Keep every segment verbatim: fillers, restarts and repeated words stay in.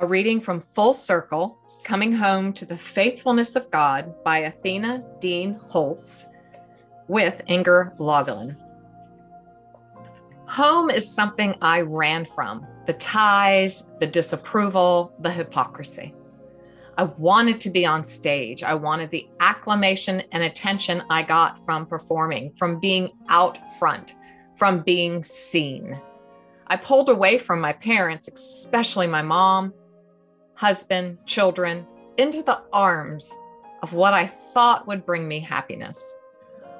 A reading from Full Circle, Coming Home to the Faithfulness of God by Athena Dean Holtz with Inger Loughlin. Home is something I ran from, the ties, the disapproval, the hypocrisy. I wanted to be on stage. I wanted the acclamation and attention I got from performing, from being out front, from being seen. I pulled away from my parents, especially my mom, husband, children, into the arms of what I thought would bring me happiness.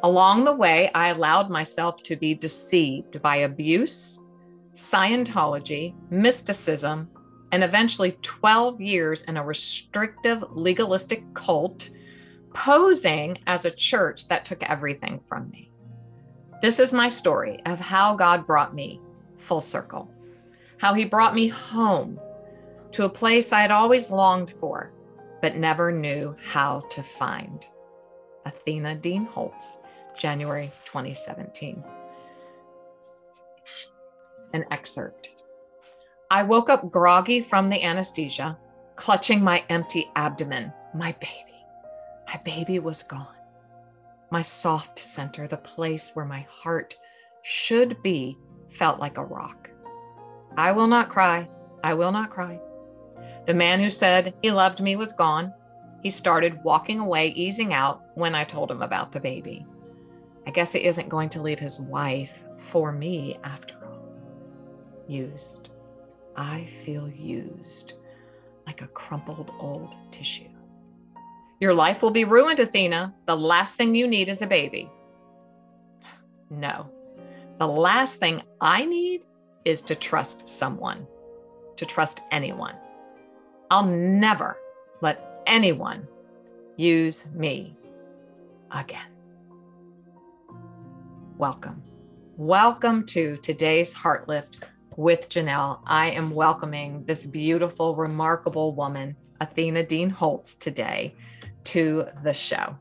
Along the way, I allowed myself to be deceived by abuse, Scientology, mysticism, and eventually twelve years in a restrictive, legalistic cult, posing as a church that took everything from me. This is my story of how God brought me full circle, how he brought me home, to a place I had always longed for, but never knew how to find. Athena Dean Holtz, January twenty seventeen. An excerpt. I woke up groggy from the anesthesia, clutching my empty abdomen. My baby. My baby was gone. My soft center, the place where my heart should be, felt like a rock. I will not cry. I will not cry. The man who said he loved me was gone. He started walking away, easing out when I told him about the baby. I guess he isn't going to leave his wife for me after all. Used. I feel used, like a crumpled old tissue. Your life will be ruined, Athena. The last thing you need is a baby. No, the last thing I need is to trust someone, to trust anyone. I'll never let anyone use me again. Welcome. Welcome to today's Heart Lift with Janelle. I am welcoming this beautiful, remarkable woman, Athena Dean Holtz, today to the show.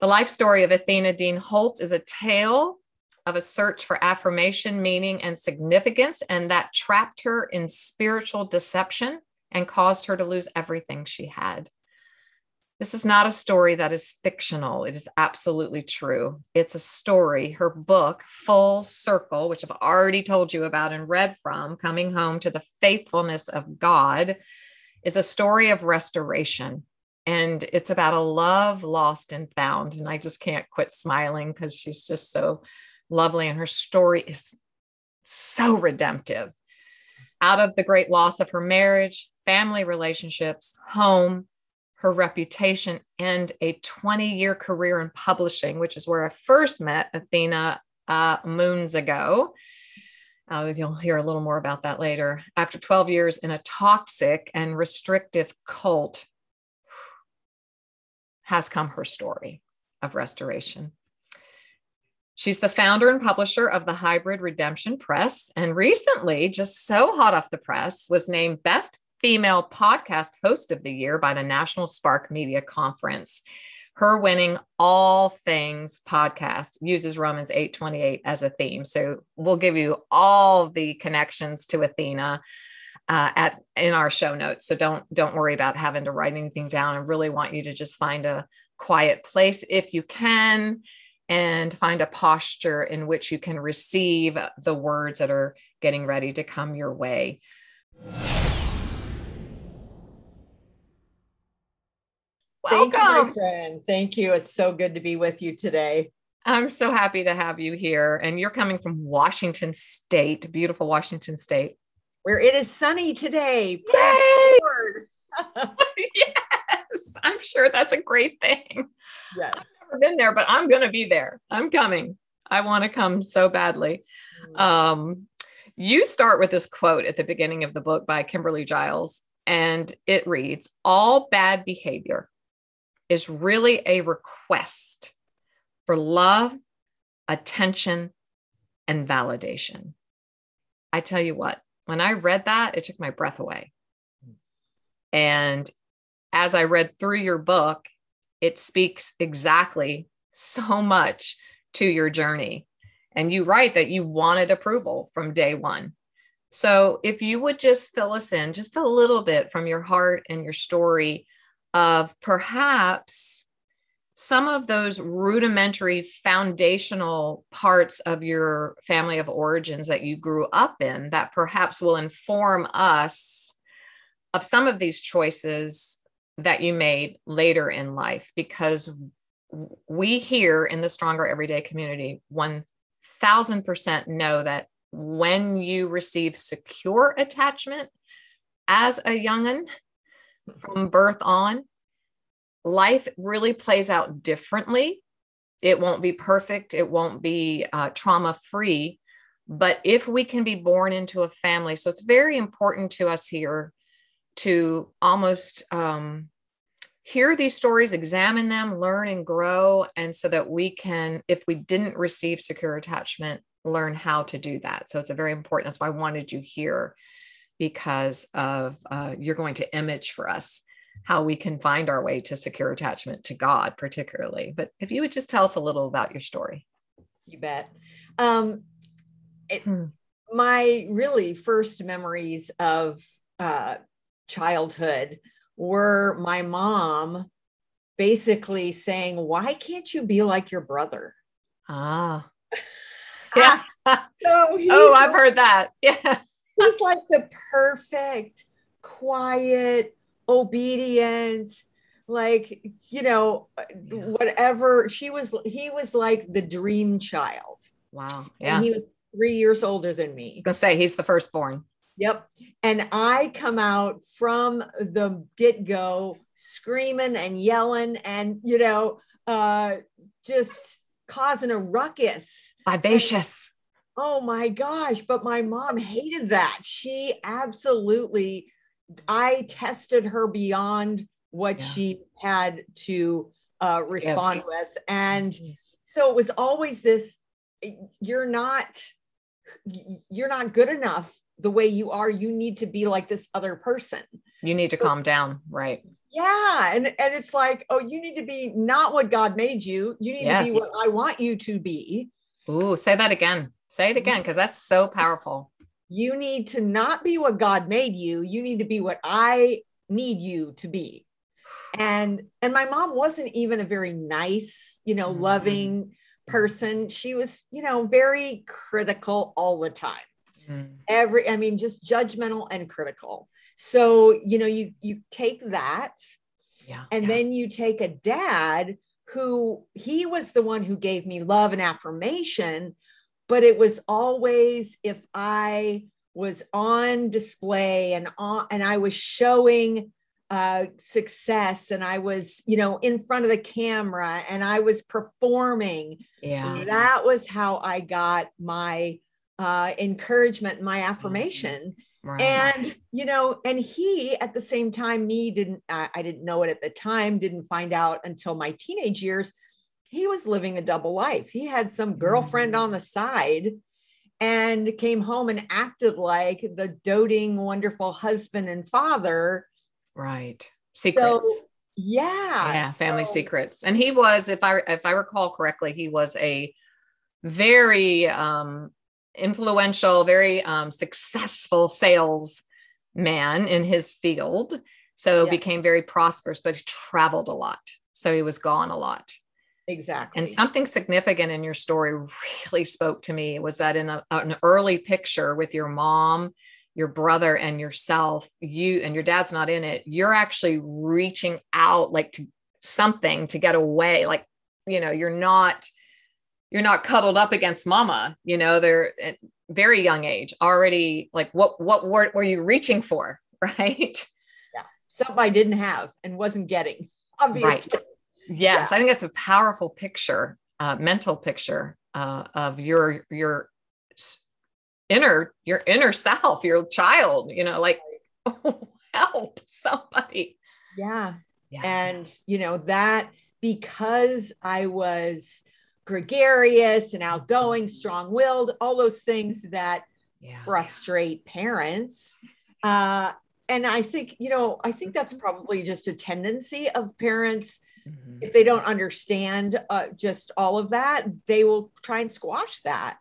The life story of Athena Dean Holtz is a tale of a search for affirmation, meaning, and significance, and that trapped her in spiritual deception and caused her to lose everything she had. This is not a story that is fictional. It is absolutely true. It's a story. Her book, Full Circle, which I've already told you about and read from, Coming Home to the Faithfulness of God, is a story of restoration. And it's about a love lost and found. And I just can't quit smiling because she's just so lovely. And her story is so redemptive. Out of the great loss of her marriage, family relationships, home, her reputation, and a twenty-year career in publishing, which is where I first met Athena uh, moons ago. Uh, you'll hear a little more about that later. After twelve years in a toxic and restrictive cult, has come her story of restoration. She's the founder and publisher of the Hybrid Redemption Press, and recently, just so hot off the press, was named Best Female Podcast Host of the Year by the National Spark Media Conference. Her winning all things podcast uses Romans eight twenty-eight as a theme. So we'll give you all the connections to Athena uh, at in our show notes. So don't, don't worry about having to write anything down. I really want you to just find a quiet place if you can, and find a posture in which you can receive the words that are getting ready to come your way. Welcome. Thank you, my friend. Thank you. It's so good to be with you today. I'm so happy to have you here. And you're coming from Washington State, beautiful Washington State, where it is sunny today. Praise the Lord. Yes, I'm sure that's a great thing. Yes. I've never been there, but I'm going to be there. I'm coming. I want to come so badly. Mm. Um, you start with this quote at the beginning of the book by Kimberly Giles, and it reads, "All bad behavior is really a request for love, attention, and validation." I tell you what, when I read that, it took my breath away. And as I read through your book, it speaks exactly so much to your journey. And you write that you wanted approval from day one. So if you would just fill us in just a little bit from your heart and your story of perhaps some of those rudimentary foundational parts of your family of origins that you grew up in that perhaps will inform us of some of these choices that you made later in life, because we here in the Stronger Everyday community one thousand percent know that when you receive secure attachment as a young'un from birth on, life really plays out differently. It won't be perfect. It won't be uh, trauma-free. But if we can be born into a family, so it's very important to us here to almost um, hear these stories, examine them, learn and grow. And so that we can, if we didn't receive secure attachment, learn how to do that. So it's a very important, that's why I wanted you here, because of uh, you're going to image for us how we can find our way to secure attachment to God particularly. But if you would just tell us a little about your story. You bet. Um, it, hmm. My really first memories of uh, childhood were my mom basically saying, why can't you be like your brother? Ah, yeah. So oh, I've like, heard that. Yeah. He's like the perfect, quiet, obedient, like, you know, yeah. whatever she was, he was like the dream child. Wow. Yeah. And he was three years older than me. I was gonna say he's the firstborn. Yep. And I come out from the get-go screaming and yelling and, you know, uh, just causing a ruckus. Vivacious. And, oh my gosh. But my mom hated that. She absolutely, I tested her beyond what yeah. she had to uh, respond yeah. with. And so it was always this, you're not, you're not good enough the way you are. You need to be like this other person. You need so, to calm down. Right. Yeah. And, and it's like, oh, you need to be not what God made you. You need yes. to be what I want you to be. Ooh, say that again. Say it again. 'Cause that's so powerful. You need to not be what God made you. You need to be what I need you to be. And, and my mom wasn't even a very nice, you know, mm-hmm. loving person. She was, you know, very critical all the time. Every, I mean, just judgmental and critical. So, you know, you, you take that yeah, and yeah. then you take a dad who, he was the one who gave me love and affirmation, but it was always, if I was on display and on, and I was showing uh, success and I was, you know, in front of the camera and I was performing, yeah, that was how I got my Uh, encouragement, my affirmation. Right. And, you know, and he, at the same time, me didn't, I, I didn't know it at the time, didn't find out until my teenage years, he was living a double life. He had some girlfriend mm-hmm. on the side and came home and acted like the doting, wonderful husband and father. Right. Secrets. So, yeah. Yeah. Family so, secrets. And he was, if I, if I recall correctly, he was a very, um, influential, very um, successful sales man in his field. So yeah. became very prosperous, but he traveled a lot. So he was gone a lot. Exactly. And something significant in your story really spoke to me was that in a, an early picture with your mom, your brother and yourself, you and your dad's not in it. You're actually reaching out like to something to get away. Like, you know, you're not You're not cuddled up against mama, you know, they're at very young age already. Like what, what were, were you reaching for? Right. Yeah. Something I didn't have and wasn't getting, obviously. Right. Yes. Yeah. I think that's a powerful picture, uh, mental picture, uh, of your, your inner, your inner self, your child, you know, like oh, help somebody. Yeah. yeah. And you know, that because I was gregarious and outgoing, strong-willed, all those things that yeah. frustrate parents. Uh, and I think, you know, I think that's probably just a tendency of parents Mm-hmm. If they don't understand uh, just all of that, they will try and squash that.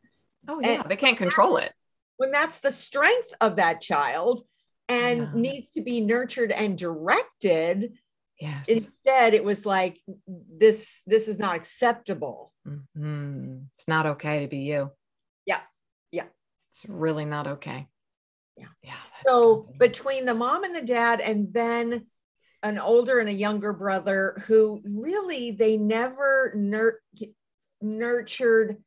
Oh yeah, and they can't control it. When that's the strength of that child and yeah. needs to be nurtured and directed. Yes. Instead, it was like, this, this is not acceptable. Mm-hmm. It's not okay to be you. Yeah. Yeah. It's really not okay. Yeah. Yeah. So crazy. Between the mom and the dad, and then an older and a younger brother who really, they never nur- nurtured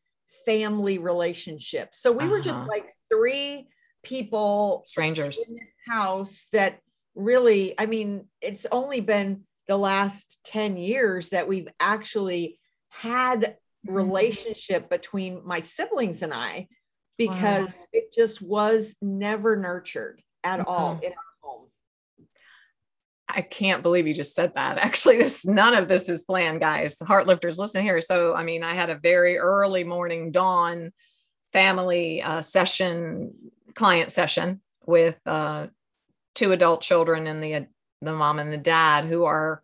family relationships. So we uh-huh. were just like three people, strangers in this house that really, I mean, it's only been the last ten years that we've actually had relationship between my siblings and I, because wow. it just was never nurtured at mm-hmm. all in our home. I can't believe you just said that. Actually, this, none of this is planned, guys. Heartlifters, listen here. So, I mean, I had a very early morning dawn family uh, session, client session with uh, two adult children and the, the mom and the dad who are,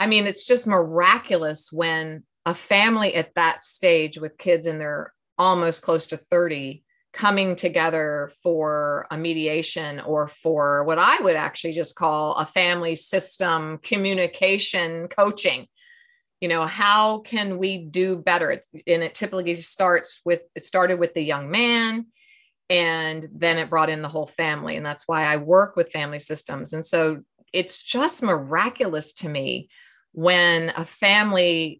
I mean, it's just miraculous when a family at that stage with kids in their almost close to thirty coming together for a mediation or for what I would actually just call a family system communication coaching. You know, how can we do better? It's, and it typically starts with, it started with the young man, and then it brought in the whole family. And that's why I work with family systems. And so it's just miraculous to me when a family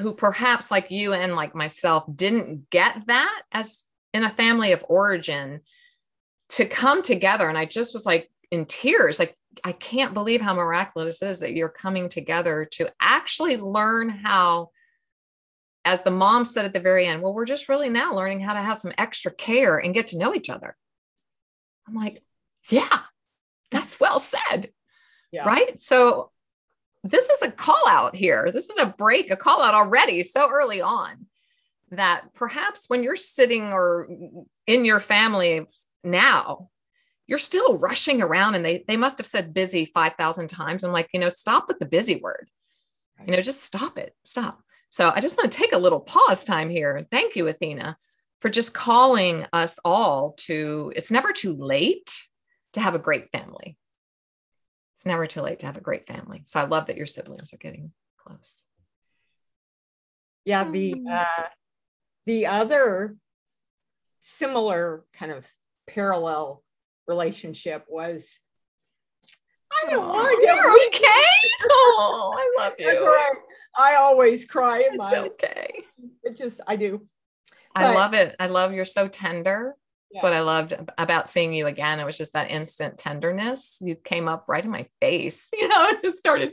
who perhaps like you and like myself didn't get that as in a family of origin to come together. And I just was like in tears, like, I can't believe how miraculous it is that you're coming together to actually learn how, as the mom said at the very end, well, we're just really now learning how to have some extra care and get to know each other. I'm like, yeah, that's well said. Yeah. Right. So this is a call out here. This is a break, a call out already so early on that perhaps when you're sitting or in your family now, you're still rushing around and they, they must've said busy five thousand times. I'm like, you know, stop with the busy word, right. you know, just stop it, stop. So I just want to take a little pause time here. And thank you, Athena, for just calling us all to, it's never too late to have a great family. It's never too late to have a great family. So I love that your siblings are getting close. Yeah. The, uh, the other similar kind of parallel relationship was, I don't want to get weak. Okay. Oh, I love you. That's right. I always cry in my, it's okay. It just, I do. I but, love it. I love, you're so tender. That's what I loved about seeing you again. It was just that instant tenderness. You came up right in my face, you know, and just started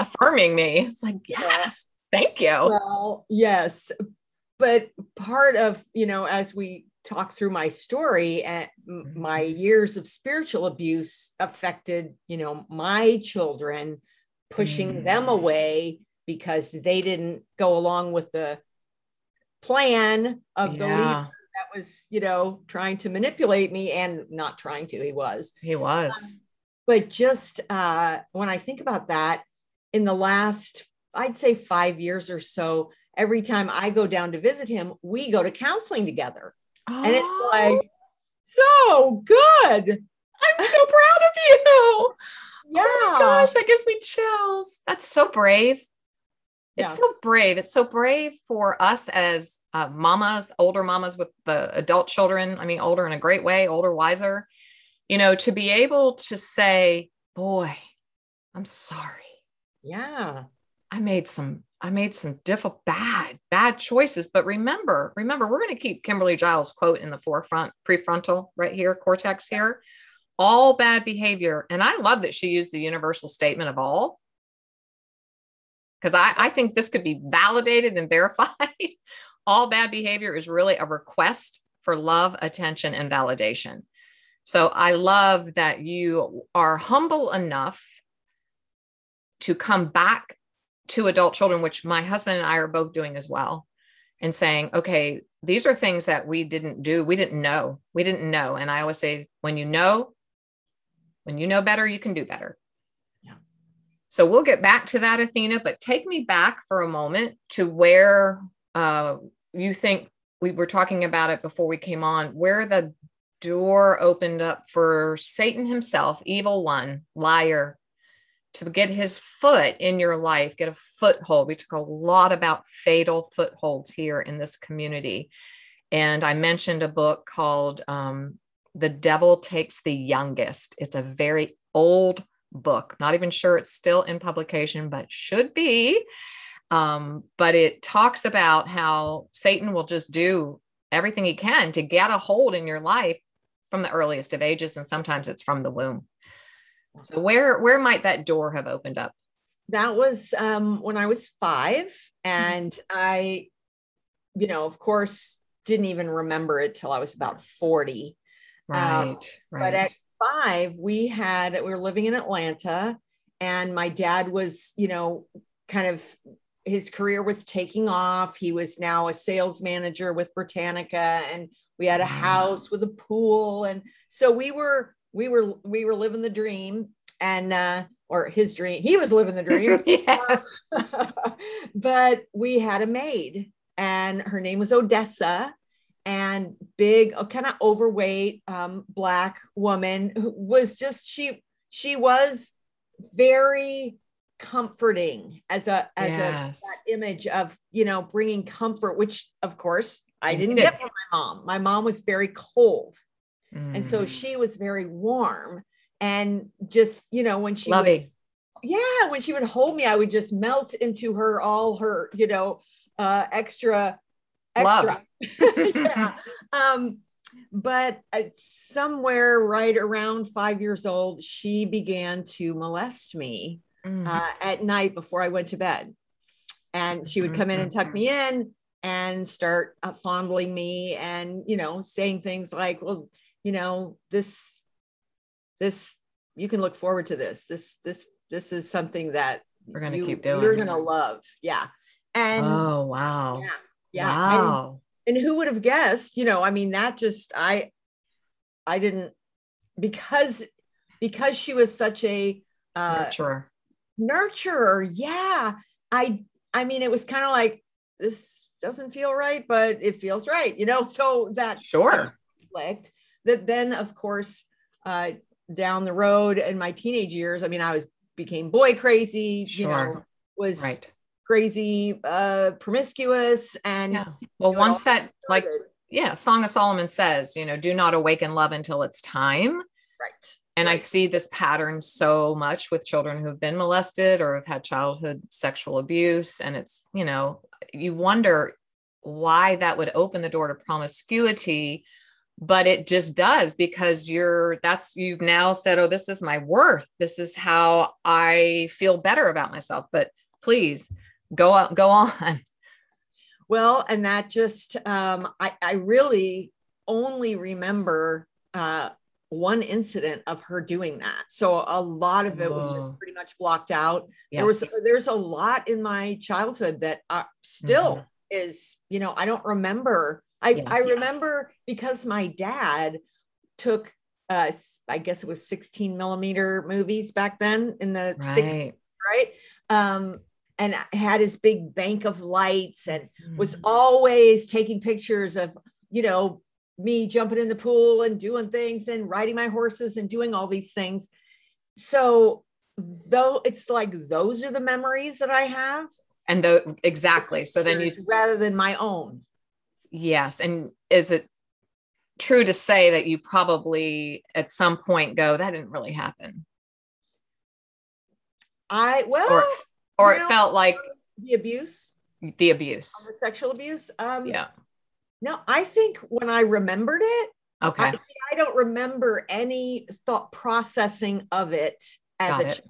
affirming me. It's like, yes, thank you. Well, yes. But part of, you know, as we talk through my story and my years of spiritual abuse affected, you know, my children, pushing mm. them away because they didn't go along with the plan of the yeah. leader. That was, you know, trying to manipulate me and not trying to, he was, he was, um, but just, uh, when I think about that in the last, I'd say five years or so, every time I go down to visit him, we go to counseling together oh. and it's like, so good. I'm so proud of you. Yeah. Oh my gosh, that gives me chills. That's so brave. It's yeah. so brave. It's so brave for us as uh, mamas, older mamas with the adult children. I mean, older in a great way, older, wiser, you know, to be able to say, boy, I'm sorry. Yeah. I made some, I made some difficult, bad, bad choices, but remember, remember, we're going to keep Kimberly Giles' quote in the forefront, prefrontal right here, cortex here, all bad behavior. And I love that she used the universal statement of all. Because I, I think this could be validated and verified. All bad behavior is really a request for love, attention, and validation. So I love that you are humble enough to come back to adult children, which my husband and I are both doing as well, and saying, okay, these are things that we didn't do. We didn't know. We didn't know. And I always say, when you know, when you know better, you can do better. So we'll get back to that, Athena, but take me back for a moment to where uh, you think we were talking about it before we came on, where the door opened up for Satan himself, evil one, liar, to get his foot in your life, get a foothold. We talk a lot about fatal footholds here in this community. And I mentioned a book called um, The Devil Takes the Youngest. It's a very old book. Not even sure it's still in publication, but should be. Um, but it talks about how Satan will just do everything he can to get a hold in your life from the earliest of ages. And sometimes it's from the womb. So where, where might that door have opened up? That was um, when I was five, and I, you know, of course, didn't even remember it till I was about forty. Right, um, right. But at five, we had, we were living in Atlanta, and my dad was, you know, kind of, his career was taking off. He was now a sales manager with Britannica, and we had a house with a pool. And so we were, we were, we were living the dream, and, uh, or his dream, he was living the dream. Yes. But we had a maid, and her name was Odessa, and big, kind of overweight, um, Black woman who was just, she, she was very comforting as a, as yes. a that image of, you know, bringing comfort, which of course I didn't get from my mom. My mom was very cold. Mm. And so she was very warm, and just, you know, when she, would, yeah, when she would hold me, I would just melt into her, all her, you know, uh, extra, extra. yeah. Um, but somewhere right around five years old, she began to molest me mm. uh, at night before I went to bed. And she would come in and tuck me in and start uh, fondling me, and, you know, saying things like, well, you know, this, this, you can look forward to this, this, this, this is something that we're going to keep doing. You're going to love. Yeah. And oh, wow. Yeah. Yeah. Wow. And, and who would have guessed, you know, I mean, that just, I, I didn't, because, because she was such a, uh, nurturer. nurturer. Yeah. I, I mean, it was kind of like, this doesn't feel right, but it feels right, you know? So that sure conflict that then of course, uh, down the road in my teenage years, I mean, I was, became boy crazy, sure. you know, was right. crazy, uh, promiscuous. And yeah. well, you know, once that started. like, yeah, Song of Solomon says, you know, do not awaken love until it's time. Right. And right. I see this pattern so much with children who've been molested or have had childhood sexual abuse. And it's, you know, you wonder why that would open the door to promiscuity, but it just does, because you're, that's, you've now said, oh, this is my worth. This is how I feel better about myself, but please go on, go on. Well, and that just, um, I, I really only remember, uh, one incident of her doing that. So a lot of it was just pretty much blocked out. Yes. There was, there's a lot in my childhood that uh, still mm-hmm. is, you know, I don't remember. I, yes. I remember because my dad took, uh, I guess it was sixteen millimeter movies back then in the sixties, right? Um, and had his big bank of lights and was always taking pictures of, you know, me jumping in the pool and doing things and riding my horses and doing all these things. So though it's like, those are the memories that I have. And the, exactly. So then you, rather than my own. Yes. And is it true to say that you probably at some point go, that didn't really happen? I, well, or, or it know, felt like the abuse, the abuse, the sexual abuse. Um, yeah. No, I think when I remembered it, okay. I, see, I don't remember any thought processing of it as Got a child.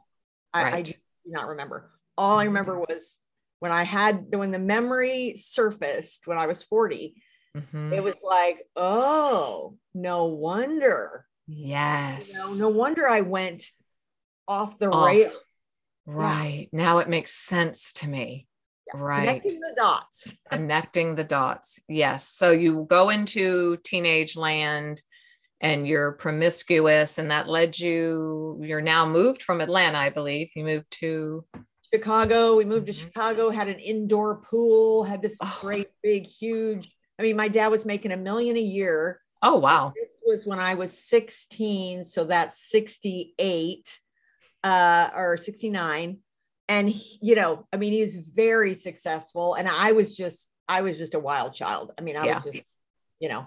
I, right. I do not remember. All I remember was when I had, when the memory surfaced when I was forty, mm-hmm. it was like, oh, no wonder. Yes. You know, no wonder I went off the off. rail. Right. Yeah. Now it makes sense to me. Yeah. Right. Connecting the dots. Connecting the dots. Yes. So you go into teenage land and you're promiscuous, and that led you, you're now moved from Atlanta, I believe. You moved to Chicago. We moved to Chicago, had an indoor pool, had this oh. great, big, huge, I mean, my dad was making a million a year. Oh, wow. This was when I was sixteen. So that's sixty-eight uh, or sixty-nine. And, he, you know, I mean, he was very successful, and I was just, I was just a wild child. I mean, I yeah. was just, you know,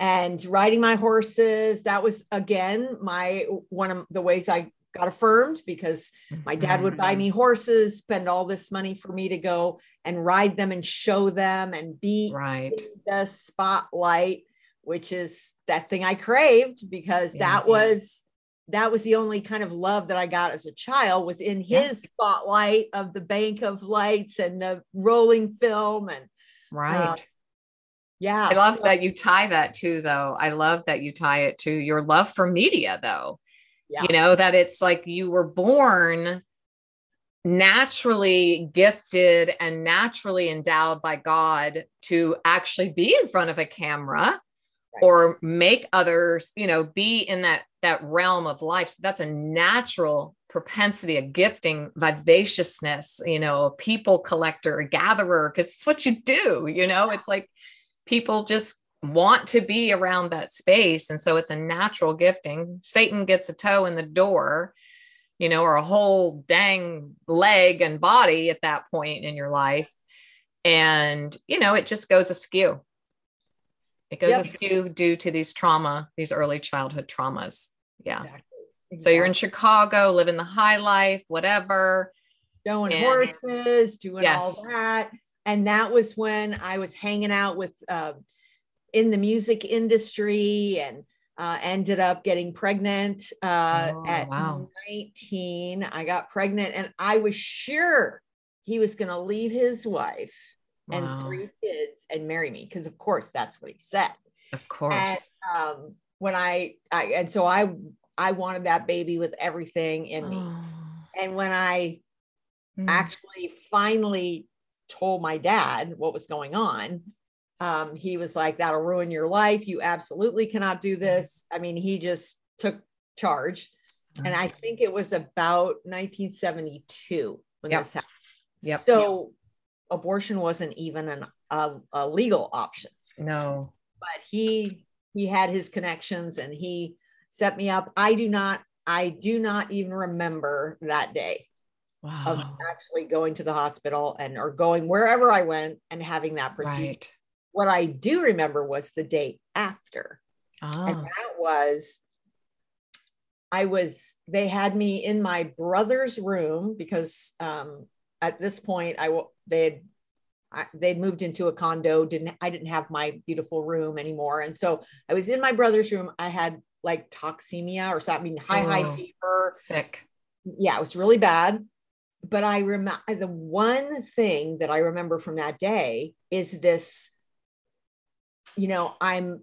and riding my horses. That was, again, my, one of the ways I got affirmed, because my dad would buy me horses, spend all this money for me to go and ride them and show them and be right. in the spotlight, which is that thing I craved, because yes. that was, that was the only kind of love that I got as a child, was in his yes. spotlight of the bank of lights and the rolling film. And right. Uh, yeah. I love so, that you tie that too, though. I love that you tie it to your love for media, though. Yeah. You know, that it's like you were born naturally gifted and naturally endowed by God to actually be in front of a camera. Right. Or make others, you know, be in that, that realm of life. So that's a natural propensity, a gifting, vivaciousness, you know, a people collector, a gatherer, because it's what you do, you know, yeah. it's like people just want to be around that space. And so it's a natural gifting. Satan gets a toe in the door, you know, or a whole dang leg and body at that point in your life. And, you know, it just goes askew. It goes yep. askew due to these trauma, these early childhood traumas. Yeah. Exactly. Exactly. So you're in Chicago, living the high life, whatever. Going and, horses, doing yes. all that. And that was when I was hanging out with, uh, in the music industry, and uh, ended up getting pregnant uh, oh, at wow. nineteen. I got pregnant, and I was sure he was going to leave his wife and wow. three kids and marry me. Cause of course, that's what he said. Of course. And, um, when I, I, and so I, I wanted that baby with everything in me. Oh. And when I mm. actually finally told my dad what was going on, um, he was like, that'll ruin your life. You absolutely cannot do this. I mean, he just took charge. Mm. And I think it was about nineteen seventy-two when yep. this happened. Yep. So yep. abortion wasn't even an, a, a legal option. No, but he, he had his connections, and he set me up. I do not, I do not even remember that day wow. of actually going to the hospital and, or going wherever I went and having that procedure. Right. What I do remember was the day after. Oh. And that was, I was, they had me in my brother's room, because, um, at this point, I will, they had, I, they'd moved into a condo. Didn't, I didn't have my beautiful room anymore. And so I was in my brother's room. I had like toxemia or something, I mean, high, oh, high fever. Sick. Yeah. It was really bad. But I remember the one thing that I remember from that day is this, you know, I'm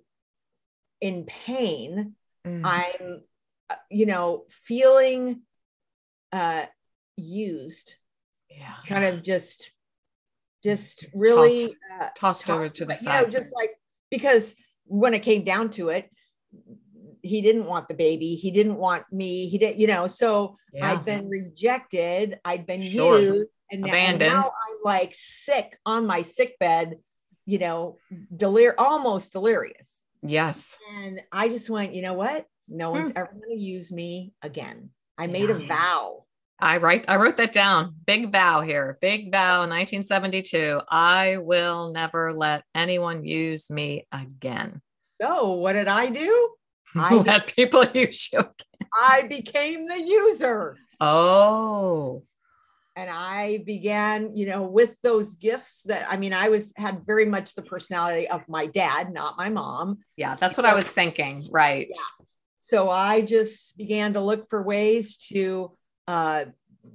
in pain. Mm-hmm. I'm, you know, feeling, uh, used. Yeah. Kind of just, just really tossed, uh, tossed, tossed over to the side. You know, just like, because when it came down to it, he didn't want the baby. He didn't want me. He didn't, you know, so yeah. I'd been rejected. I'd been sure. used and now, and now I'm like sick on my sick bed, you know, delir- almost delirious. Yes. And I just went, you know what? No hmm. one's ever going to use me again. I yeah. made a vow. I write, I wrote that down. Big vow here. Big vow, nineteen seventy-two. I will never let anyone use me again. So what did I do? I let people use you again. I became the user. Oh. And I began, you know, with those gifts that, I mean, I was, had very much the personality of my dad, not my mom. Yeah. That's what I was thinking. Right. Yeah. So I just began to look for ways to, Uh,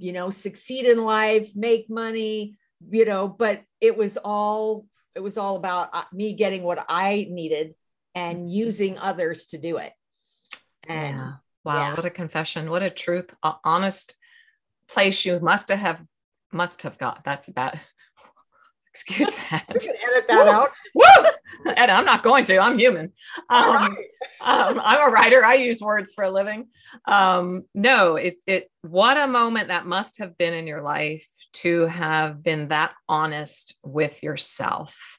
you know, succeed in life, make money, you know, but it was all, it was all about uh, me getting what I needed and using others to do it. And yeah. Wow. Yeah. What a confession. What a truth, uh, honest place you must have, must have got. That's that. Excuse that. We can edit that Woo. Out. Woo! and I'm not going to, I'm human. Um, um, I'm a writer. I use words for a living. Um, no, it, it, what a moment that must have been in your life to have been that honest with yourself,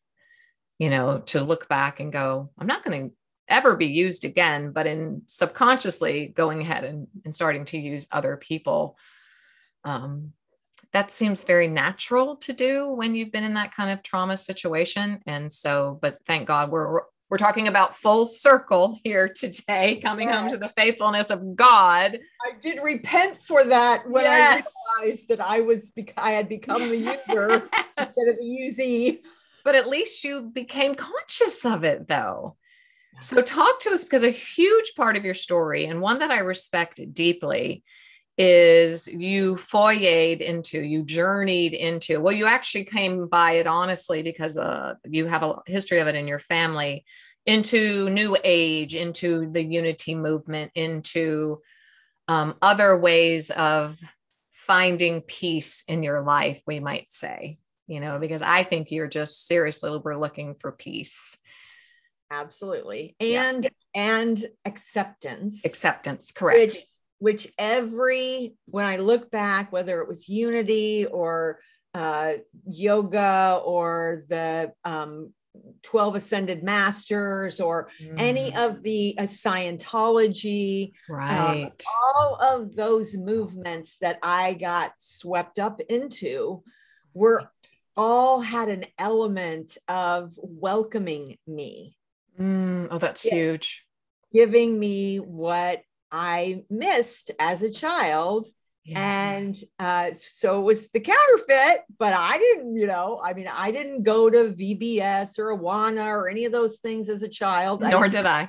you know, to look back and go, I'm not going to ever be used again, but in subconsciously going ahead and, and starting to use other people. Um, that seems very natural to do when you've been in that kind of trauma situation. And so, but thank God we're, we're talking about full circle here today, coming yes. home to the faithfulness of God. I did repent for that when yes. I realized that I was, I had become the user yes. instead of the usee. But at least you became conscious of it though. So talk to us, because a huge part of your story, and one that I respect deeply, is you foyered into, you journeyed into, well, you actually came by it, honestly, because uh, you have a history of it in your family, into New Age, into the unity movement, into um, other ways of finding peace in your life, we might say, you know, because I think you're just seriously, we're looking for peace. Absolutely. And, yeah. and acceptance, acceptance, correct. Which, which every, when I look back, whether it was unity or uh, yoga or the um, twelve Ascended Masters or mm. any of the uh, Scientology, right. um, all of those movements that I got swept up into were all had an element of welcoming me. Mm, oh, that's yeah. huge. Giving me what I missed as a child. Yes. And uh, so it was the counterfeit, but I didn't, you know, I mean, I didn't go to V B S or Awana or any of those things as a child. Nor I did I.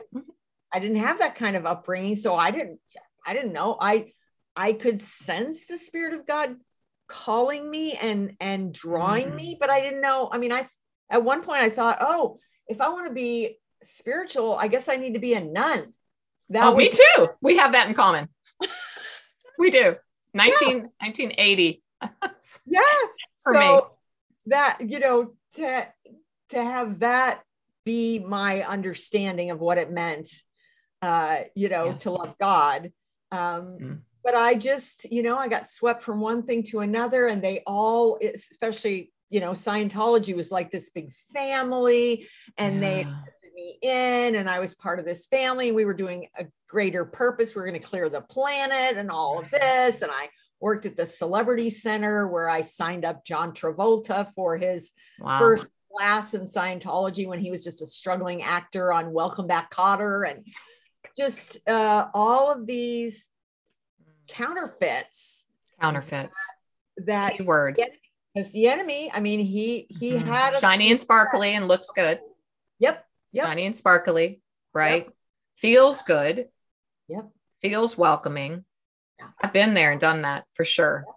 I didn't have that kind of upbringing. So I didn't, I didn't know. I, I could sense the Spirit of God calling me and, and drawing mm. me, but I didn't know. I mean, I, at one point I thought, oh, if I want to be spiritual, I guess I need to be a nun. That oh, was- me too. We have that in common. We do. nineteen, yeah. nineteen eighty. Yeah. For so me. That, you know, to, to have that be my understanding of what it meant, uh, you know, yes. to love God. Um, mm. But I just, you know, I got swept from one thing to another, and they all, especially, you know, Scientology was like this big family, and yeah. they accepted me in, and I was part of this family. We were doing a greater purpose. We were going to clear the planet and all of this. And I worked at the Celebrity Center where I signed up John Travolta for his wow. first class in Scientology when he was just a struggling actor on Welcome Back, Kotter, and just uh, all of these counterfeits. Counterfeits. That, that word. Get- As the enemy, I mean, he he mm-hmm. had a shiny and sparkly and looks good. Yep. Yep. Shiny and sparkly, right? Yep. Feels good. Yep. Feels welcoming. Yeah. I've been there and done that for sure. Yep.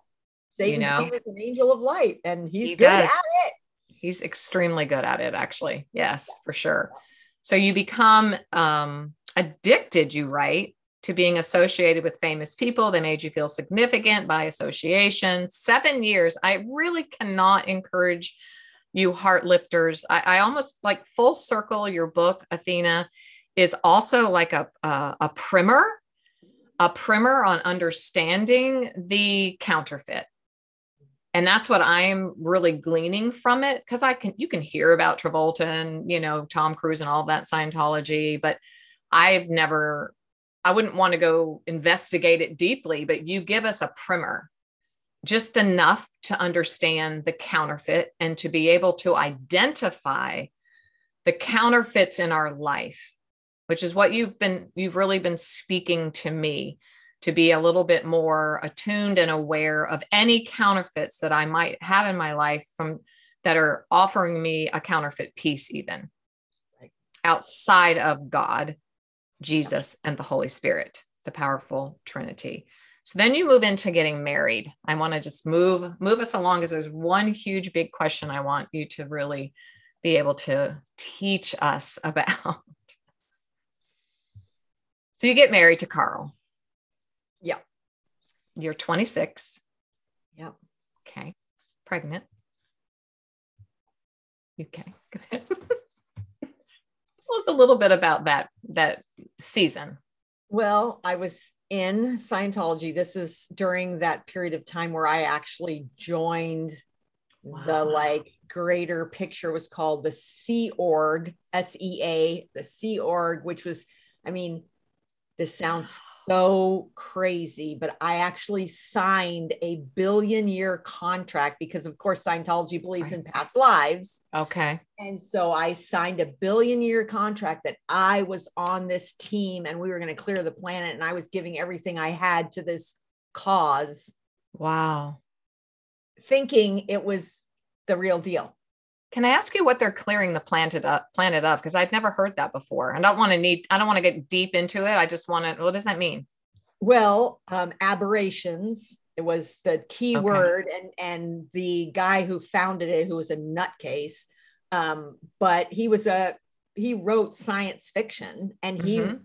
Satan, you know, is an angel of light, and he's he good does. at it. He's extremely good at it, actually. Yes, yeah. for sure. So you become um, addicted, you right? to being associated with famous people. They made you feel significant by association. Seven years. I really cannot encourage you heart lifters. I, I almost like full circle. Your book, Athena, is also like a, a, a primer, a primer on understanding the counterfeit. And that's what I'm really gleaning from it. Cause I can, you can hear about Travolta and, you know, Tom Cruise and all that Scientology, but I've never, I wouldn't want to go investigate it deeply, but you give us a primer, just enough to understand the counterfeit and to be able to identify the counterfeits in our life, which is what you've been, you've really been speaking to me, to be a little bit more attuned and aware of any counterfeits that I might have in my life from that are offering me a counterfeit peace, even outside of God, Jesus, and the Holy Spirit, the powerful Trinity. So then you move into getting married. I want to just move, move us along, because there's one huge big question I want you to really be able to teach us about. So you get married to Carl. Yeah. You're twenty-six. Yep. Okay. Pregnant. Okay. Go ahead. us a little bit about that, that season. Well, I was in Scientology. This is during that period of time where I actually joined. Wow. The like greater picture was called the Sea Org, S E A, the Sea Org, which was, I mean, this sounds so crazy, but I actually signed a billion year contract because of course, Scientology believes right. in past lives. Okay. And so I signed a billion year contract that I was on this team and we were going to clear the planet. And I was giving everything I had to this cause. Wow. Thinking it was the real deal. Can I ask you what they're clearing the planet up, planet up? Because I've never heard that before. I don't want to need, I don't want to get deep into it. I just want to, what does that mean? Well, um, aberrations, it was the key okay. word, and, and the guy who founded it, who was a nutcase, um, but he was a, he wrote science fiction and he, mm-hmm.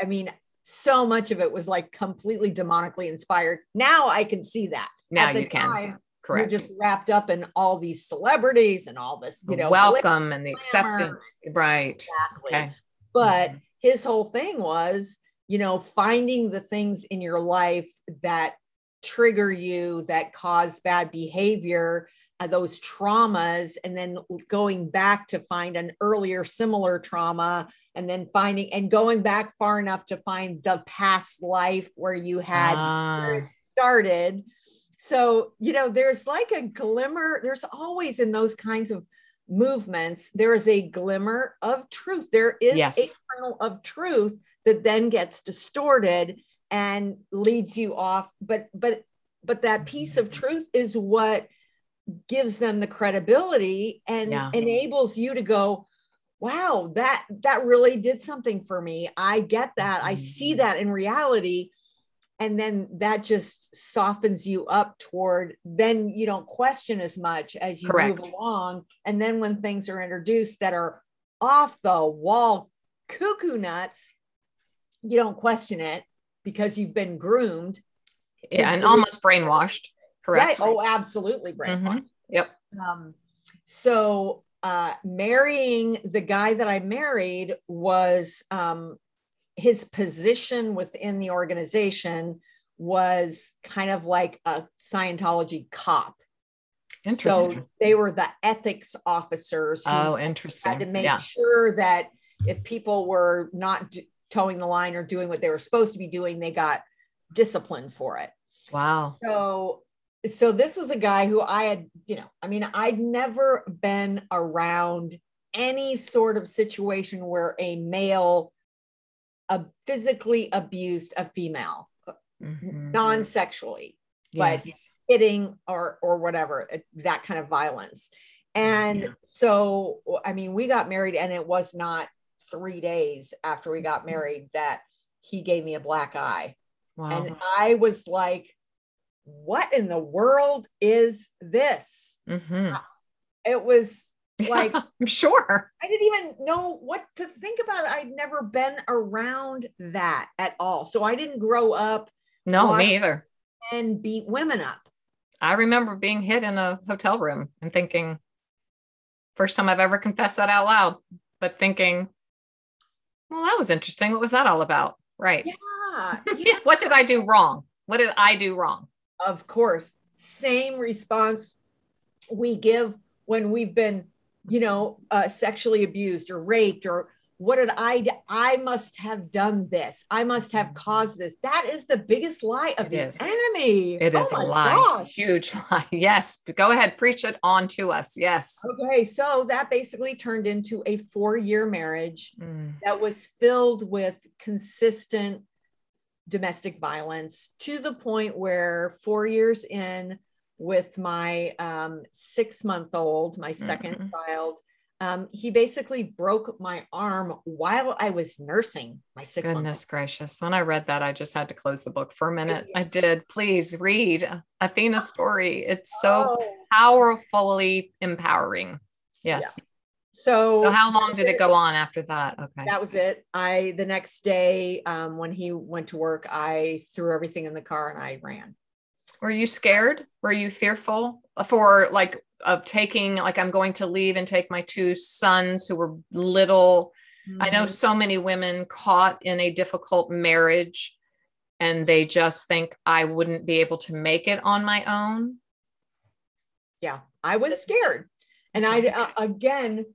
I, I mean, so much of it was like completely demonically inspired. Now I can see that. Now At the you time, can. Correct. You're just wrapped up in all these celebrities and all this, you know, welcome and the acceptance. Right. Exactly. Okay. But mm-hmm. his whole thing was, you know, finding the things in your life that trigger you, that cause bad behavior, uh, those traumas, and then going back to find an earlier similar trauma, and then finding and going back far enough to find the past life where you had ah. where it started. So, you know, there's like a glimmer, there's always in those kinds of movements, there is a glimmer of truth. There is yes. a kernel of truth that then gets distorted and leads you off. But, but, but that piece of truth is what gives them the credibility and yeah. enables you to go, wow, that, that really did something for me. I get that. I see that in reality. And then that just softens you up toward, then you don't question as much as you Correct. Move along. And then when things are introduced that are off the wall, cuckoo nuts, you don't question it because you've been groomed. Yeah, and almost brainwashed. Correct. Right. Oh, absolutely brainwashed. Mm-hmm. Yep. Um, so uh, marrying the guy that I married was... Um, his position within the organization was kind of like a Scientology cop. Interesting. So they were the ethics officers. Oh, interesting. Had to make yeah. sure that if people were not towing the line or doing what they were supposed to be doing, they got disciplined for it. Wow. So, so this was a guy who I had, you know, I mean, I'd never been around any sort of situation where a male A physically abused a female, mm-hmm. non-sexually, yes. but hitting or or whatever, that kind of violence. And yeah. so, I mean, we got married, and it was not three days after we got married that he gave me a black eye. Wow. And I was like, what in the world is this? Mm-hmm. It was like, I'm sure I didn't even know what to think about it. I'd never been around that at all. So I didn't grow up. No, me either. And beat women up. I remember being hit in a hotel room and thinking, first time I've ever confessed that out loud, but thinking, well, that was interesting. What was that all about? Right. Yeah. yeah. What did I do wrong? What did I do wrong? Of course. Same response we give when we've been you know, uh, sexually abused or raped, or what did I do? I must have done this. I must have caused this. That is the biggest lie of it the is. Enemy. It oh is a lie, gosh. Huge lie. Yes. Go ahead. Preach it on to us. Yes. Okay. So that basically turned into a four-year marriage mm. that was filled with consistent domestic violence to the point where four years in, with my um, six-month-old, my second mm-hmm. child, um, he basically broke my arm while I was nursing my six-month-old. Goodness gracious. When I read that, I just had to close the book for a minute. I did. Please read Athena's story. It's so oh. powerfully empowering. Yes. Yeah. So, so how long did it, it go on after that? Okay. That was it. I, the next day um, when he went to work, I threw everything in the car and I ran. Were you scared? Were you fearful for like of taking, like I'm going to leave and take my two sons who were little Mm-hmm. I know so many women caught in a difficult marriage, and they just think, I wouldn't be able to make it on my own. Yeah, I was scared. And I, uh, again,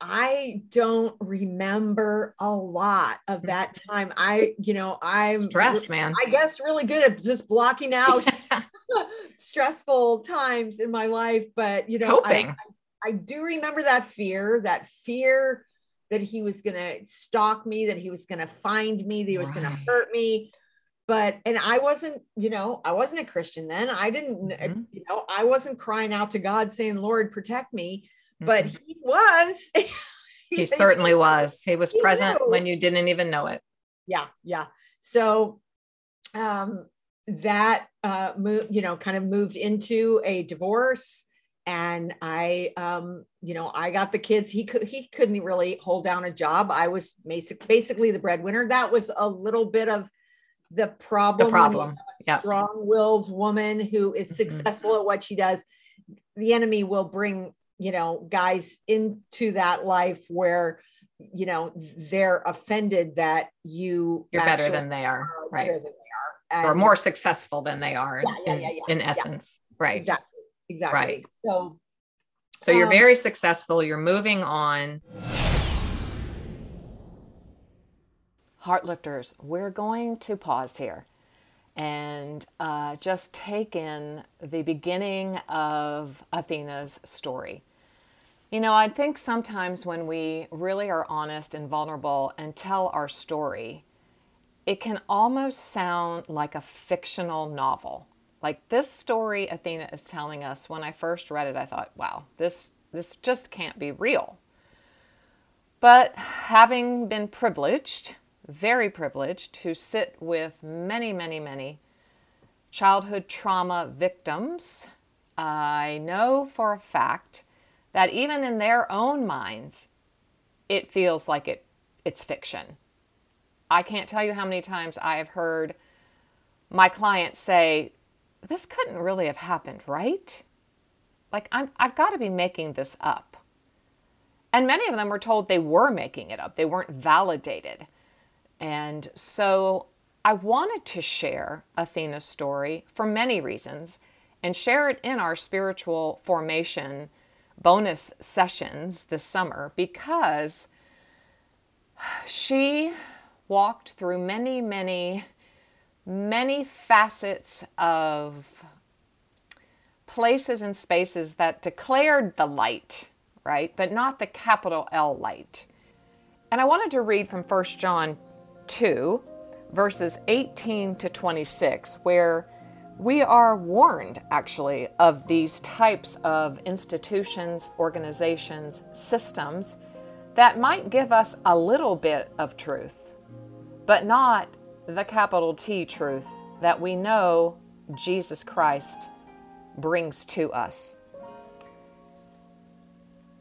I don't remember a lot of that time. I, you know, I'm stressed, man. I guess really good at just blocking out stressful times in my life. But, you know, I, I, I do remember that fear, that fear that he was going to stalk me, that he was going to find me, that he was right. going to hurt me. But, and I wasn't, you know, I wasn't a Christian then. I didn't, mm-hmm. you know, I wasn't crying out to God saying, Lord, protect me. But he was. he, he certainly was. He was he present knew. When you didn't even know it. Yeah. Yeah. So um, that, uh, mo- you know, kind of moved into a divorce, and I, um, you know, I got the kids. He could, he couldn't really hold down a job. I was basic, basically the breadwinner. That was a little bit of the problem. The problem. A yep. strong-willed woman who is successful mm-hmm. at what she does. The enemy will bring, you know, guys into that life where, you know, they're offended that you you're better than they are, are right? Than they are. Or more successful than they are, yeah, yeah, yeah, yeah, in, in yeah. essence, right? Exactly, exactly. Right. So, so um, you're very successful. You're moving on. Heartlifters, we're going to pause here and uh, just take in the beginning of Athena's story. You know, I think sometimes when we really are honest and vulnerable and tell our story, it can almost sound like a fictional novel. Like this story Athena is telling us, when I first read it, I thought, wow, this, this just can't be real. But having been privileged, very privileged, to sit with many, many, many childhood trauma victims, I know for a fact that even in their own minds, it feels like it, it's fiction. I can't tell you how many times I have heard my clients say, this couldn't really have happened, right? Like, I'm, I've got to be making this up. And many of them were told they were making it up. They weren't validated. And so I wanted to share Athena's story for many reasons and share it in our spiritual formation bonus sessions this summer, because she walked through many, many, many facets of places and spaces that declared the light, right? But not the capital L light. And I wanted to read from First John two, verses eighteen to twenty-six, where we are warned actually of these types of institutions, organizations, systems that might give us a little bit of truth, but not the capital T truth that we know Jesus Christ brings to us.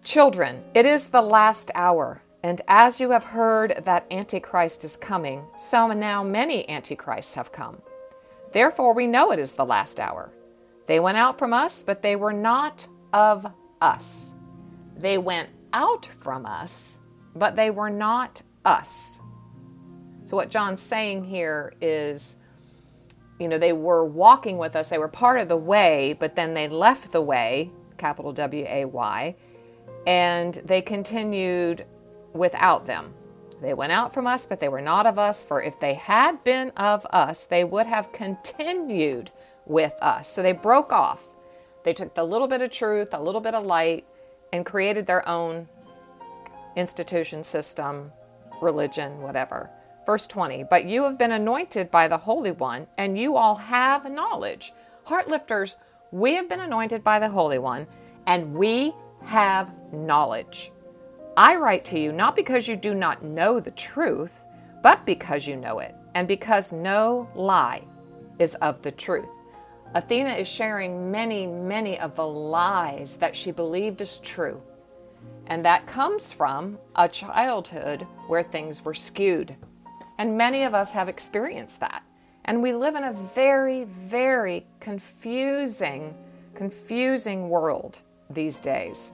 Children, it is the last hour. And as you have heard that Antichrist is coming, so now many Antichrists have come. Therefore, we know it is the last hour. They went out from us, but they were not of us. They went out from us, but they were not us. So what John's saying here is, you know, they were walking with us. They were part of the way, but then they left the way, capital W A Y, and they continued without them. They went out from us, but they were not of us, for if they had been of us, they would have continued with us. So they broke off. They took the little bit of truth, a little bit of light, and created their own institution, system, religion, whatever. Verse twenty, but you have been anointed by the Holy One, and you all have knowledge. Heartlifters, we have been anointed by the Holy One, and we have knowledge. I write to you not because you do not know the truth, but because you know it, and because no lie is of the truth. Athena is sharing many, many of the lies that she believed is true, and that comes from a childhood where things were skewed. And many of us have experienced that. And we live in a very, very confusing, confusing world these days.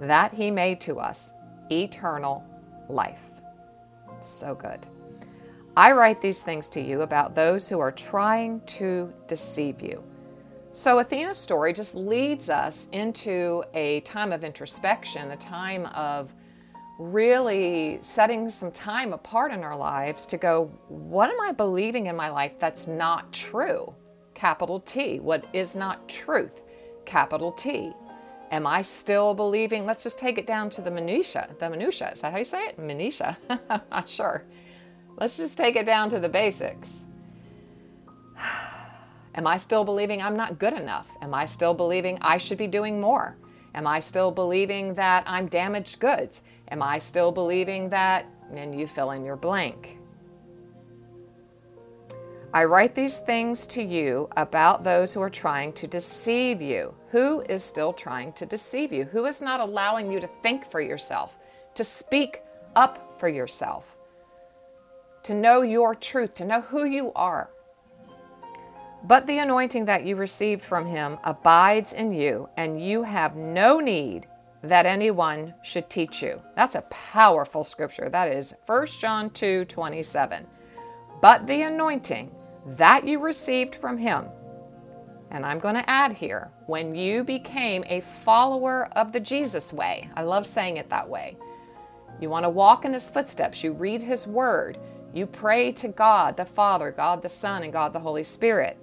that he made to us, eternal life. So good. I write these things to you about those who are trying to deceive you. So Athena's story just leads us into a time of introspection, a time of really setting some time apart in our lives to go, what am I believing in my life that's not true? Capital T. What is not truth? Capital T. Am I still believing? Let's just take it down to the minutia. The minutia. Is that how you say it? Minutia. I'm not sure. Let's just take it down to the basics. Am I still believing I'm not good enough? Am I still believing I should be doing more? Am I still believing that I'm damaged goods? Am I still believing that, and you fill in your blank. I write these things to you about those who are trying to deceive you. Who is still trying to deceive you? Who is not allowing you to think for yourself, to speak up for yourself, to know your truth, to know who you are? But the anointing that you received from him abides in you, and you have no need that anyone should teach you. That's a powerful scripture. That is First John two twenty-seven. But the anointing that you received from him, and I'm going to add here, when you became a follower of the Jesus way. I love saying it that way. You want to walk in his footsteps. You read his word. You pray to God the Father, God the Son, and God the Holy Spirit.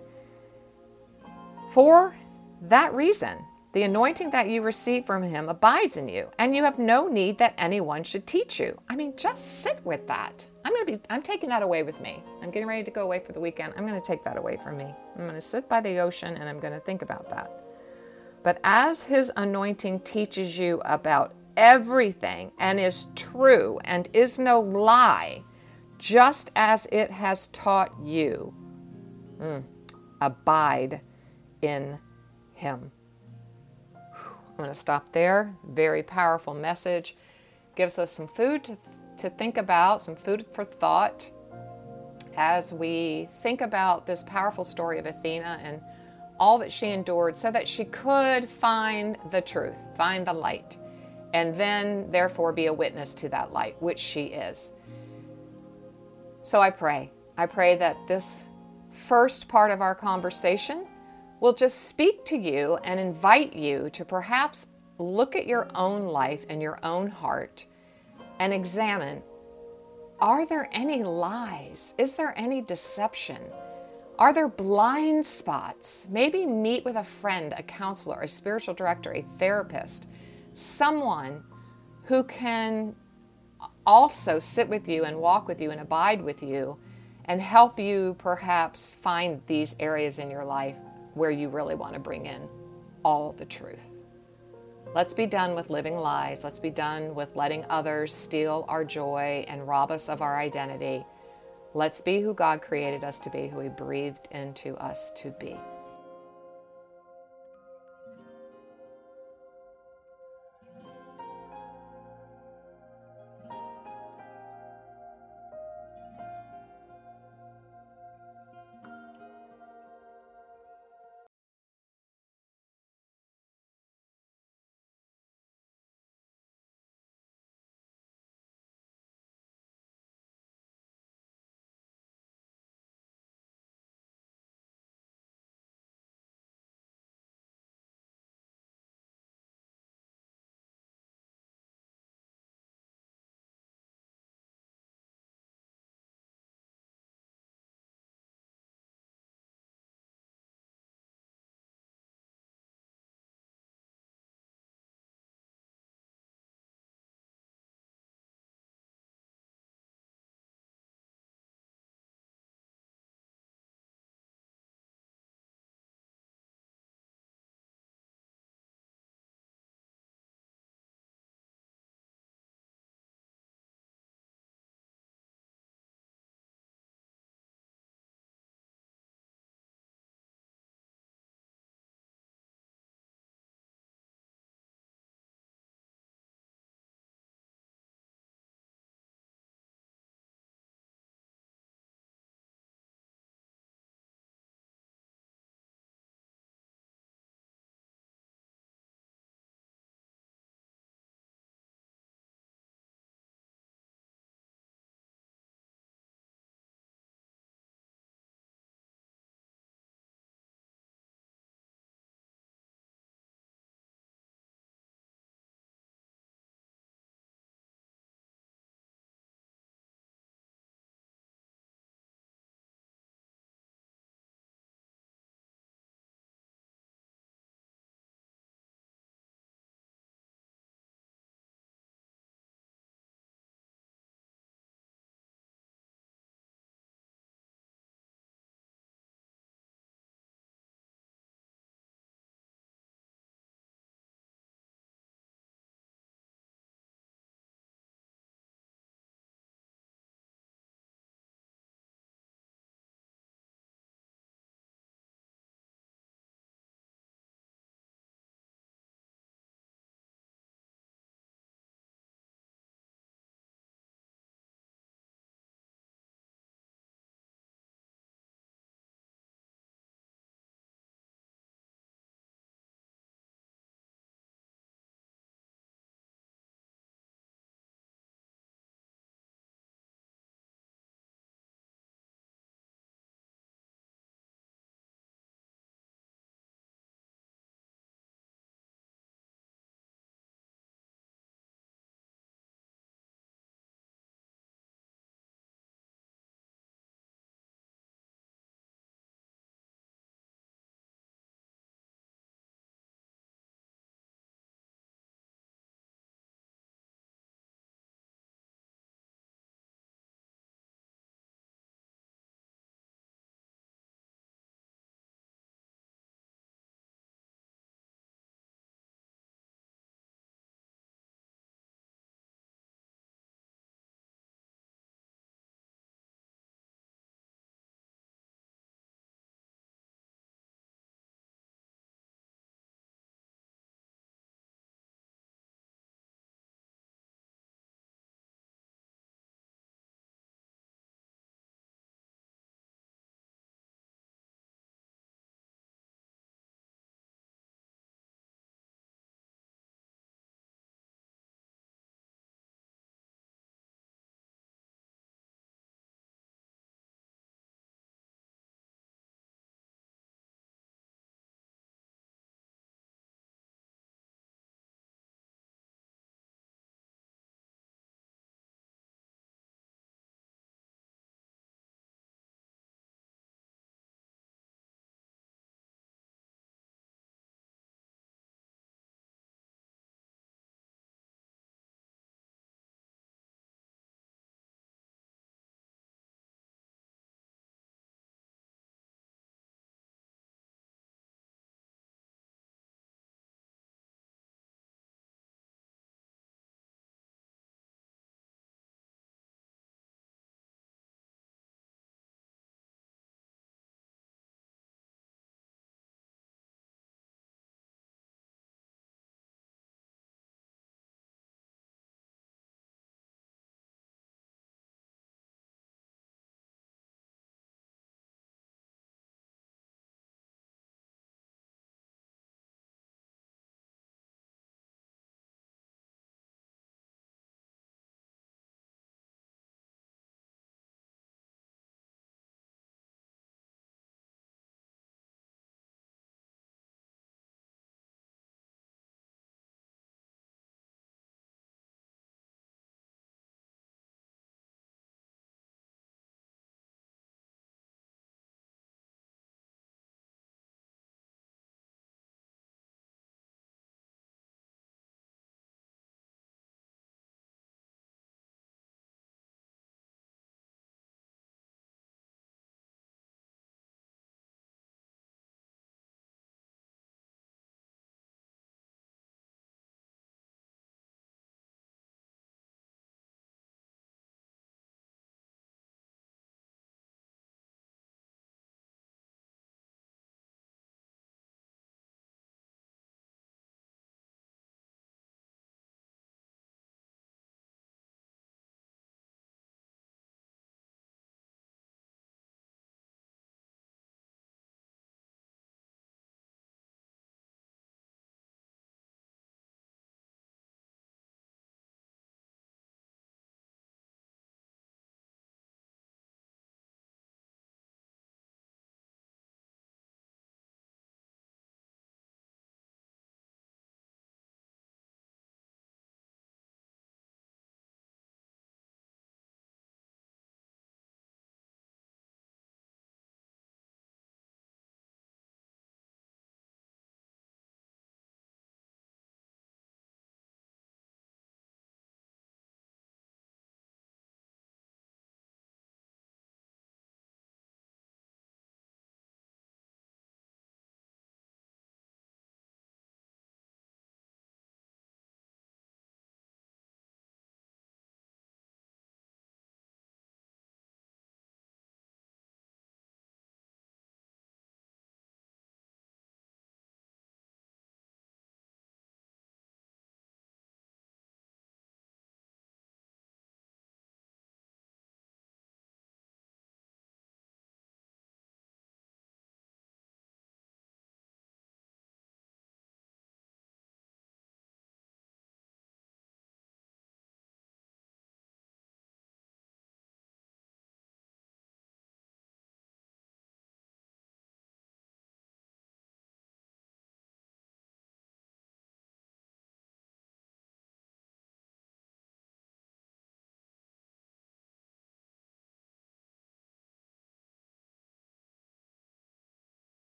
For that reason, the anointing that you receive from him abides in you, and you have no need that anyone should teach you. I mean, just sit with that. I'm going to be, I'm taking that away with me. I'm getting ready to go away for the weekend. I'm going to take that away from me. I'm going to sit by the ocean and I'm going to think about that. But as his anointing teaches you about everything and is true and is no lie, just as it has taught you, mm, abide in him. I'm going to stop there. Very powerful message. Gives us some food to, to think about, some food for thought as we think about this powerful story of Athena and all that she endured so that she could find the truth, find the light, and then therefore be a witness to that light, which she is. So I pray, I pray that this first part of our conversation will just speak to you and invite you to perhaps look at your own life and your own heart and examine, are there any lies? Is there any deception? Are there blind spots? Maybe meet with a friend, a counselor, a spiritual director, a therapist, someone who can also sit with you and walk with you and abide with you and help you perhaps find these areas in your life where you really want to bring in all the truth. Let's be done with living lies. Let's be done with letting others steal our joy and rob us of our identity. Let's be who God created us to be, who he breathed into us to be.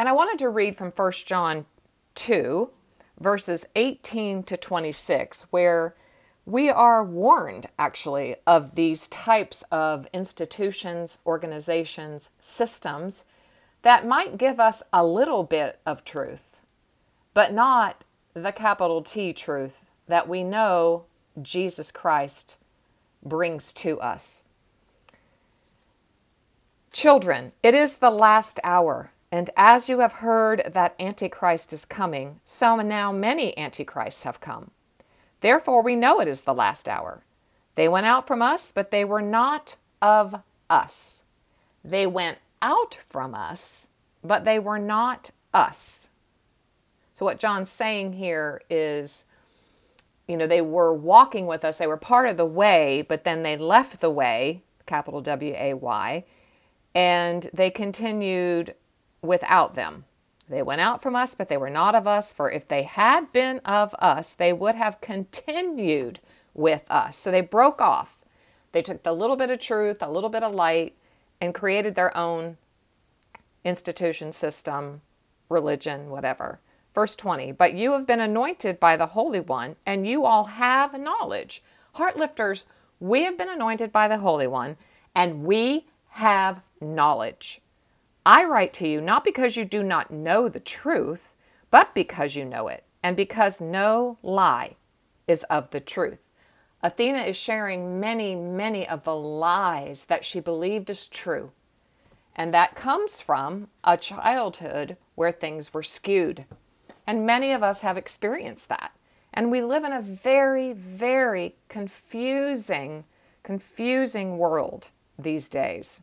And I wanted to read from First John two, verses eighteen to twenty-six, where we are warned, actually, of these types of institutions, organizations, systems that might give us a little bit of truth, but not the capital T truth that we know Jesus Christ brings to us. Children, it is the last hour, and as you have heard that Antichrist is coming, so now many Antichrists have come. Therefore, we know it is the last hour. They went out from us, but they were not of us. They went out from us, but they were not us. So what John's saying here is, you know, they were walking with us. They were part of the way, but then they left the way, capital W A Y, and they continued without them. They went out from us, but they were not of us. For if they had been of us, they would have continued with us. So they broke off. They took the little bit of truth, a little bit of light, and created their own institution, system, religion, whatever. Verse twenty, but you have been anointed by the Holy One, and you all have knowledge. Heartlifters, we have been anointed by the Holy One, and we have knowledge. I write to you not because you do not know the truth, but because you know it, and because no lie is of the truth. Athena is sharing many, many of the lies that she believed is true, and that comes from a childhood where things were skewed. And many of us have experienced that. And we live in a very, very confusing, confusing world these days.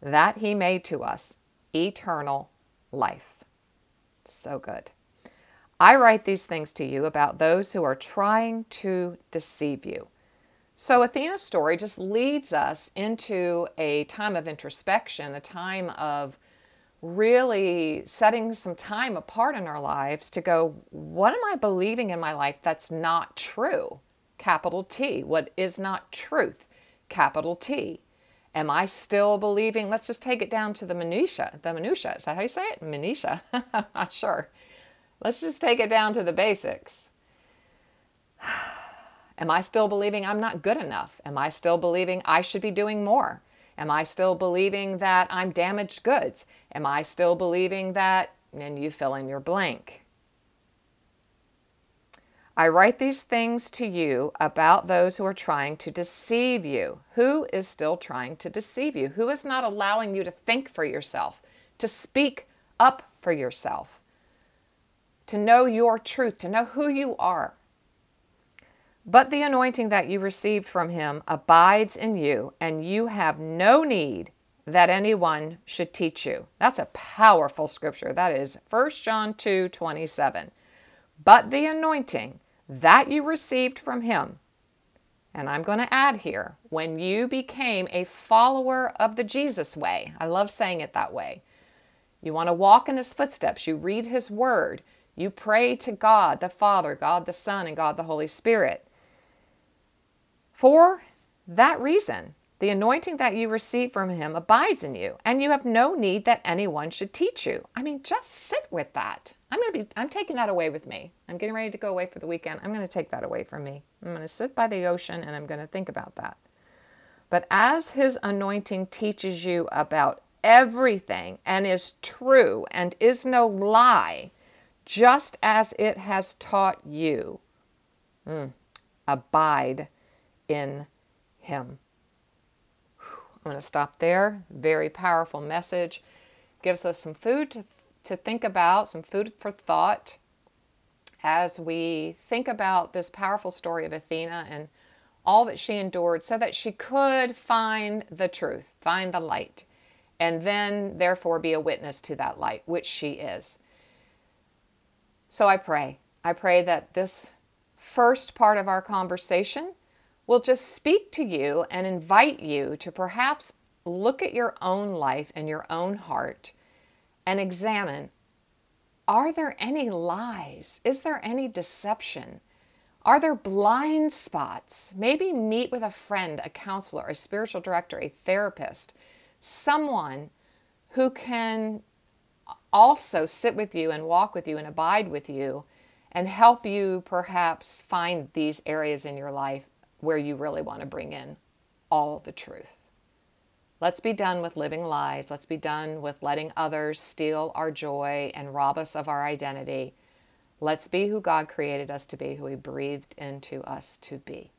that he made to us, eternal life. So good. I write these things to you about those who are trying to deceive you. So Athena's story just leads us into a time of introspection, a time of really setting some time apart in our lives to go, what am I believing in my life that's not true? Capital T. What is not truth? Capital T. Am I still believing? Let's just take it down to the minutia. The minutia. Is that how you say it? Minutia. I'm not sure. Let's just take it down to the basics. Am I still believing I'm not good enough? Am I still believing I should be doing more? Am I still believing that I'm damaged goods? Am I still believing that, and you fill in your blank. I write these things to you about those who are trying to deceive you. Who is still trying to deceive you? Who is not allowing you to think for yourself, to speak up for yourself, to know your truth, to know who you are? But the anointing that you received from him abides in you, and you have no need that anyone should teach you. That's a powerful scripture. That is First John two twenty-seven. But the anointing that you received from him, and I'm going to add here, when you became a follower of the Jesus way. I love saying it that way. You want to walk in his footsteps. You read his word. You pray to God the Father, God the Son, and God the Holy Spirit. For that reason, the anointing that you receive from him abides in you, and you have no need that anyone should teach you. I mean, just sit with that. I'm going to be, I'm taking that away with me. I'm getting ready to go away for the weekend. I'm going to take that away from me. I'm going to sit by the ocean and I'm going to think about that. But as his anointing teaches you about everything and is true and is no lie, just as it has taught you, mm, abide in him. I'm going to stop there. Very powerful message. Gives us some food to, to think about, some food for thought as we think about this powerful story of Athena and all that she endured so that she could find the truth, find the light, and then therefore be a witness to that light, which she is. So I pray. I pray that this first part of our conversation will just speak to you and invite you to perhaps look at your own life and your own heart and examine, are there any lies? Is there any deception? Are there blind spots? Maybe meet with a friend, a counselor, a spiritual director, a therapist, someone who can also sit with you and walk with you and abide with you and help you perhaps find these areas in your life where you really want to bring in all the truth. Let's be done with living lies. Let's be done with letting others steal our joy and rob us of our identity. Let's be who God created us to be, who He breathed into us to be.